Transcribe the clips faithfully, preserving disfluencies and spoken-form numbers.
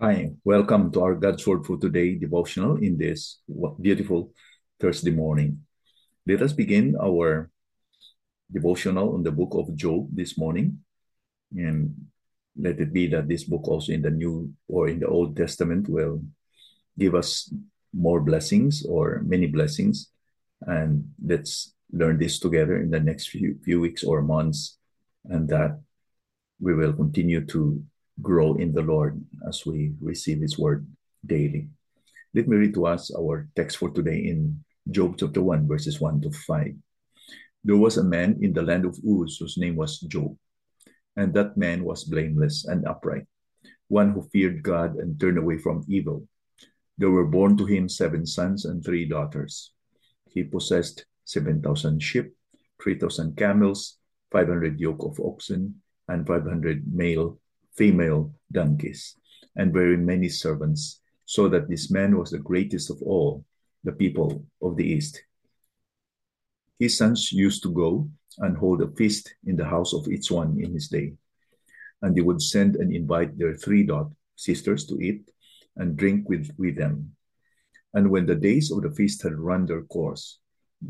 Hi, welcome to our God's Word for Today devotional in this beautiful Thursday morning. Let us begin our devotional on the book of Job this morning. And let it be that this book also in the New or in the Old Testament will give us more blessings or many blessings. And let's learn this together in the next few, few weeks or months, and that we will continue to grow in the Lord as we receive His word daily. Let me read to us our text for today in Job chapter one, verses one to five. There was a man in the land of Uz whose name was Job, and that man was blameless and upright, one who feared God and turned away from evil. There were born to him seven sons and three daughters. He possessed seven thousand sheep, three thousand camels, five hundred yoke of oxen, and five hundred male female donkeys, and very many servants, so that this man was the greatest of all the people of the East. His sons used to go and hold a feast in the house of each one in his day, and they would send and invite their three daughters, sisters to eat and drink with, with them. And when the days of the feast had run their course,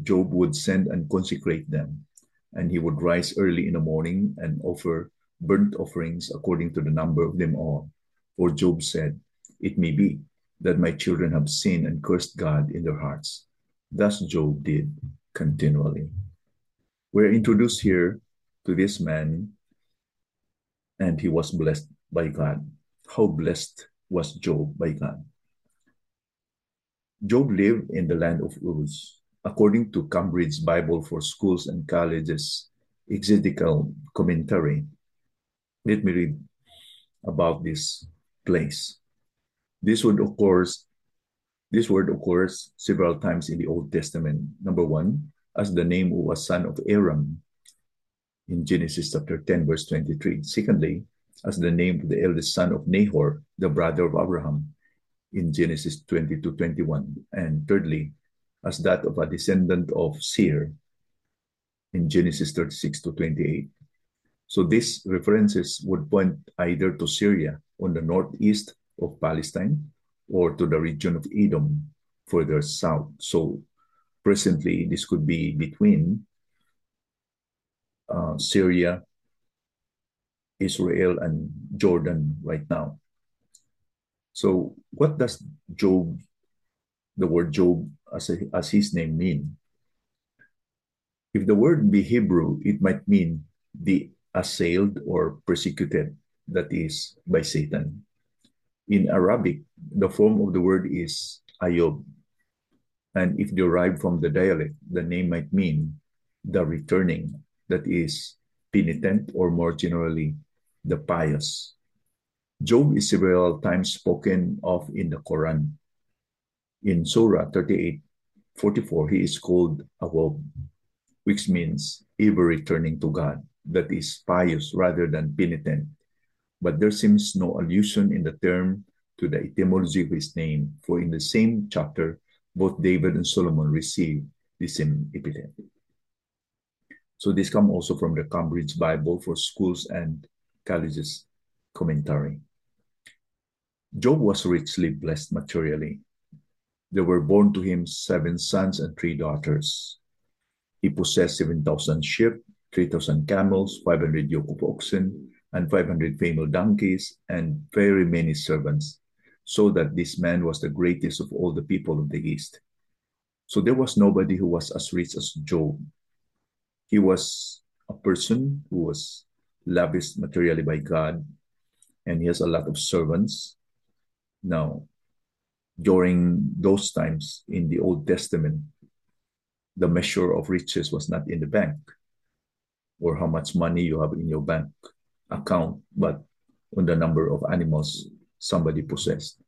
Job would send and consecrate them, and he would rise early in the morning and offer burnt offerings according to the number of them all. For Job said, "It may be that my children have sinned and cursed God in their hearts." Thus Job did continually. We're introduced here to this man, and he was blessed by God. How blessed was Job by God? Job lived in the land of Uz. According to Cambridge Bible for Schools and Colleges, exegetical commentary, let me read about this place. This word occurs, this word occurs several times in the Old Testament. Number one, as the name of a son of Aram in Genesis chapter ten, verse twenty-three. Secondly, as the name of the eldest son of Nahor, the brother of Abraham, in Genesis twenty-two twenty-one. And thirdly, as that of a descendant of Seir in Genesis thirty-six to twenty-eight. So these references would point either to Syria on the northeast of Palestine or to the region of Edom further south. So presently, this could be between uh, Syria, Israel, and Jordan right now. So what does Job, the word Job as, a, as his name, mean? If the word be Hebrew, it might mean the assailed or persecuted, that is, by Satan. In Arabic, the form of the word is Ayyûb, and if derived from the dialect, the name might mean the returning, that is, penitent, or more generally, the pious. Job is several times spoken of in the Quran. In Surah thirty-eight, forty-four, he is called awwâb, which means ever returning to God, that is pious rather than penitent. But there seems no allusion in the term to the etymology of his name, for in the same chapter, both David and Solomon received the same epithet. So this comes also from the Cambridge Bible for Schools and Colleges commentary. Job was richly blessed materially. There were born to him seven sons and three daughters. He possessed seven thousand sheep, three thousand camels, five hundred yoke of oxen, and five hundred female donkeys, and very many servants, so that this man was the greatest of all the people of the East. So there was nobody who was as rich as Job. He was a person who was lavished materially by God, and he has a lot of servants. Now, during those times in the Old Testament, the measure of riches was not in the bank, or how much money you have in your bank account, but on the number of animals somebody possessed.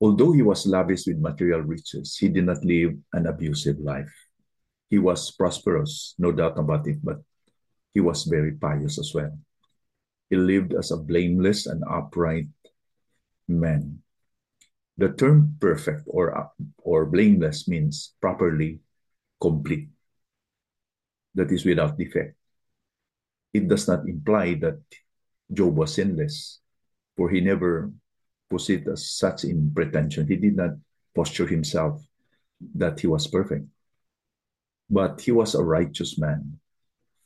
Although he was lavish with material riches, he did not live an abusive life. He was prosperous, no doubt about it, but he was very pious as well. He lived as a blameless and upright man. The term perfect or, or blameless means properly complete, that is, without defect. It does not imply that Job was sinless, for he never perceived as such in pretension. He did not posture himself that he was perfect. But he was a righteous man,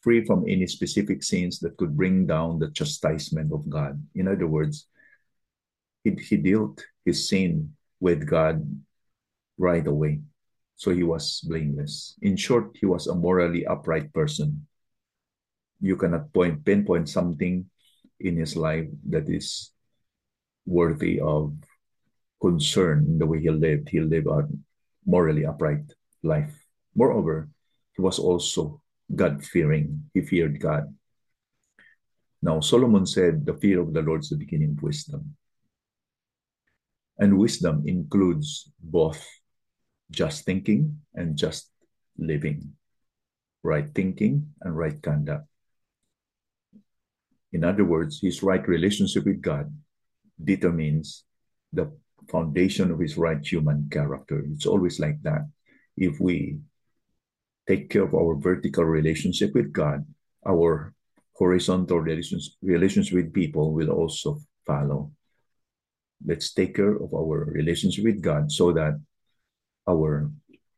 free from any specific sins that could bring down the chastisement of God. In other words, he, he dealt his sin with God right away. So he was blameless. In short, he was a morally upright person. You cannot point, pinpoint something in his life that is worthy of concern in the way he lived. He lived a morally upright life. Moreover, he was also God-fearing. He feared God. Now, Solomon said, the fear of the Lord is the beginning of wisdom. And wisdom includes both just thinking and just living, right thinking and right conduct. In other words, his right relationship with God determines the foundation of his right human character. It's always like that. If we take care of our vertical relationship with God, our horizontal relations, relations with people will also follow. Let's take care of our relationship with God so that our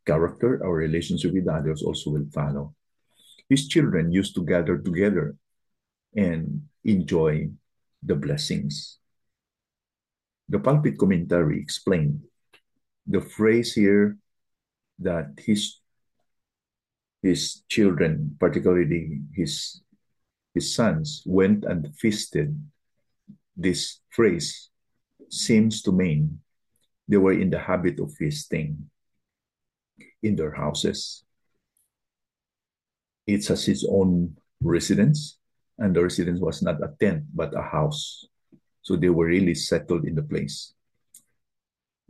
character, our relationship with others also will follow. His children used to gather together and enjoy the blessings. The Pulpit Commentary explained the phrase here that his, his children, particularly his, his sons, went and feasted. This phrase seems to mean they were in the habit of feasting in their houses. It's as his own residence, and the residence was not a tent, but a house. So they were really settled in the place.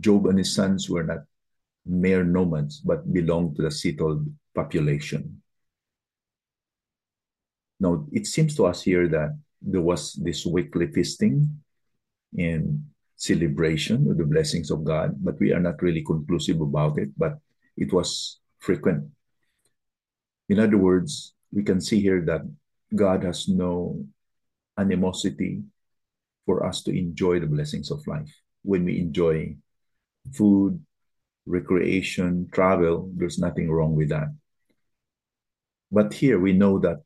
Job and his sons were not mere nomads, but belonged to the settled population. Now, it seems to us here that there was this weekly feasting and celebration of the blessings of God, but we are not really conclusive about it, but it was frequent. In other words, we can see here that God has no animosity for us to enjoy the blessings of life. When we enjoy food, recreation, travel, there's nothing wrong with that. But here we know that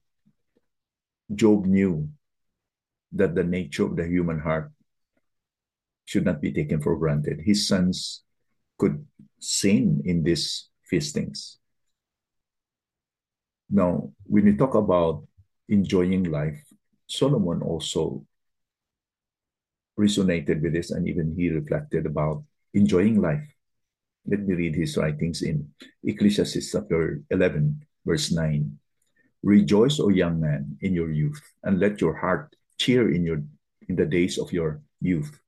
Job knew that the nature of the human heart should not be taken for granted. His sons could sin in these feastings. Now, when we talk about enjoying life, Solomon also resonated with this, and even he reflected about enjoying life. Let me read his writings in Ecclesiastes chapter eleven, verse nine. Rejoice, O young man, in your youth, and let your heart cheer in your in the days of your youth.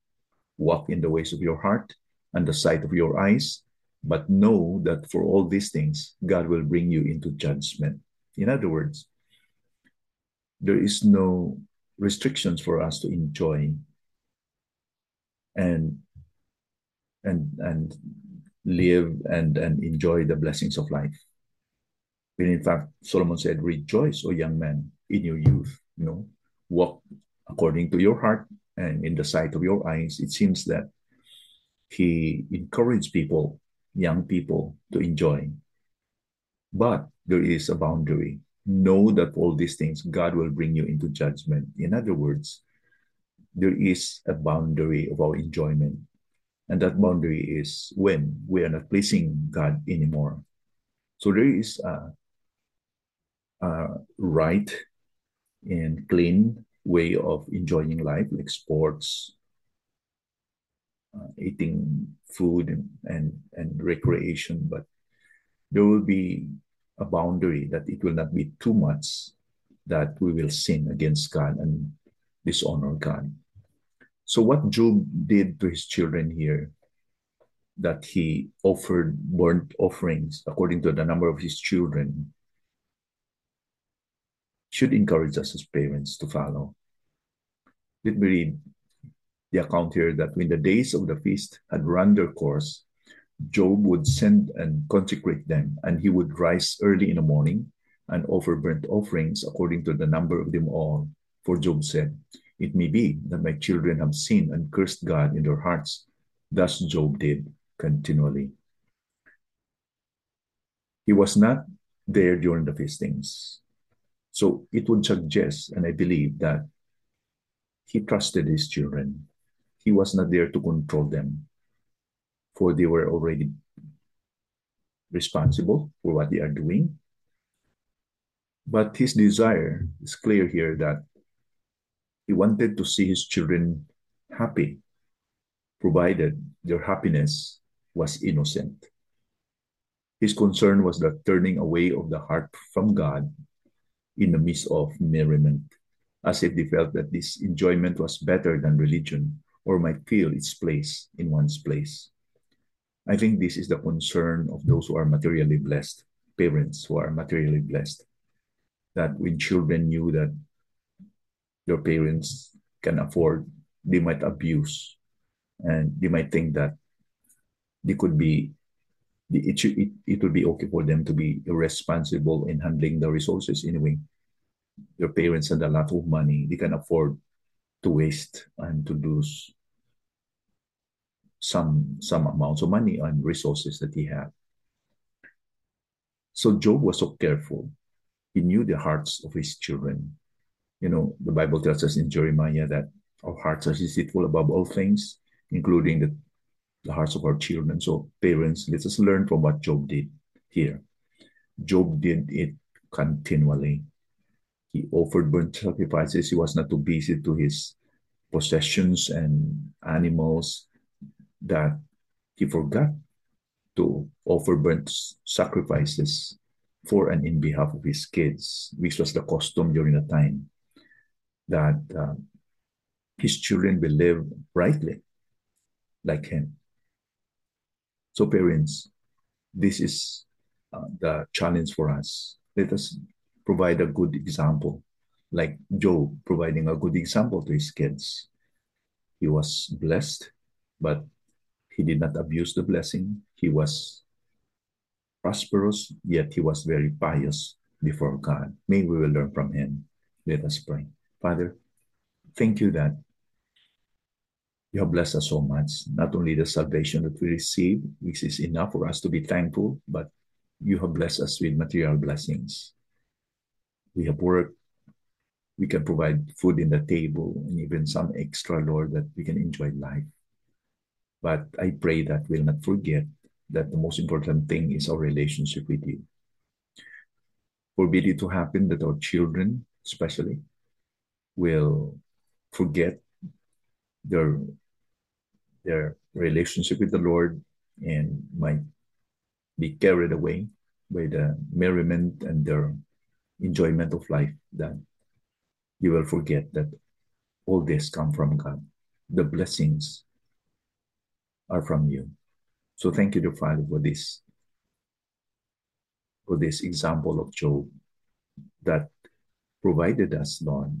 Walk in the ways of your heart and the sight of your eyes, but know that for all these things, God will bring you into judgment. In other words, there is no restrictions for us to enjoy and and and live and, and enjoy the blessings of life. But in fact, Solomon said, rejoice, O young man, in your youth. You know, walk according to your heart and in the sight of your eyes. It seems that he encouraged people, young people, to enjoy. But there is a boundary. Know that all these things, God will bring you into judgment. In other words, there is a boundary of our enjoyment. And that boundary is when we are not pleasing God anymore. So there is a, a right and clean way of enjoying life, like sports, uh, eating food, and, and, and recreation. But there will be a boundary that it will not be too much that we will sin against God and dishonor God. So what Job did to his children here, that he offered burnt offerings according to the number of his children, should encourage us as parents to follow. Let me read the account here that when the days of the feast had run their course, Job would send and consecrate them, and he would rise early in the morning and offer burnt offerings according to the number of them all. For Job said, It may be that my children have sinned and cursed God in their hearts. Thus Job did continually. He was not there during the feastings. So it would suggest, and I believe, that he trusted his children. He was not there to control them, for they were already responsible for what they are doing. But his desire is clear here that he wanted to see his children happy, provided their happiness was innocent. His concern was the turning away of the heart from God in the midst of merriment, as if they felt that this enjoyment was better than religion or might feel its place in one's place. I think this is the concern of those who are materially blessed, parents who are materially blessed, that when children knew that their parents can afford, they might abuse, and they might think that they could be, it, should, it, it would be okay for them to be irresponsible in handling the resources anyway. Their parents had a lot of money. They can afford to waste and to lose some, some amounts of money and resources that he had. So Job was so careful. He knew the hearts of his children. You know, the Bible tells us in Jeremiah that our hearts are deceitful above all things, including the, the hearts of our children. So parents, let us learn from what Job did here. Job did it continually. He offered burnt sacrifices. He was not too busy to his possessions and animals that he forgot to offer burnt sacrifices for and in behalf of his kids, which was the custom during the time that uh, his children will live rightly like him. So parents, this is uh, the challenge for us. Let us provide a good example, like Job providing a good example to his kids. He was blessed, but he did not abuse the blessing. He was prosperous, yet he was very pious before God. May we will learn from him. Let us pray. Father, thank you that you have blessed us so much. Not only the salvation that we receive, which is enough for us to be thankful, but you have blessed us with material blessings. We have worked. We can provide food in the table and even some extra, Lord, that we can enjoy life. But I pray that we'll not forget that the most important thing is our relationship with you. Forbid it to happen that our children, especially, will forget their, their relationship with the Lord and might be carried away by the merriment and their enjoyment of life, that you will forget that all this comes from God. The blessings are from you. So thank you, dear Father, for this, for this example of Job that provided us, Lord,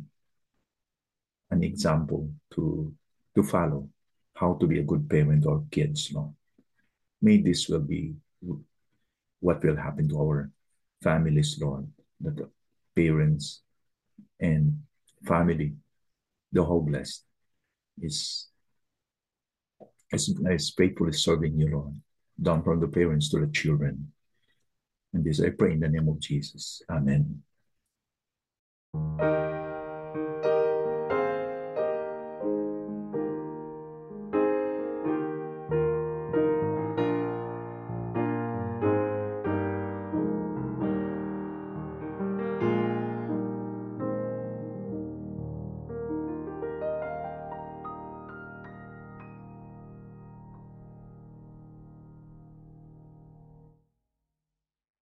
an example to, to follow, how to be a good parent or kids, Lord. May this will be what will happen to our families, Lord, that the parents and family, the whole blessed, is as, as faithfully serving you, Lord, down from the parents to the children. And this I pray in the name of Jesus. Amen.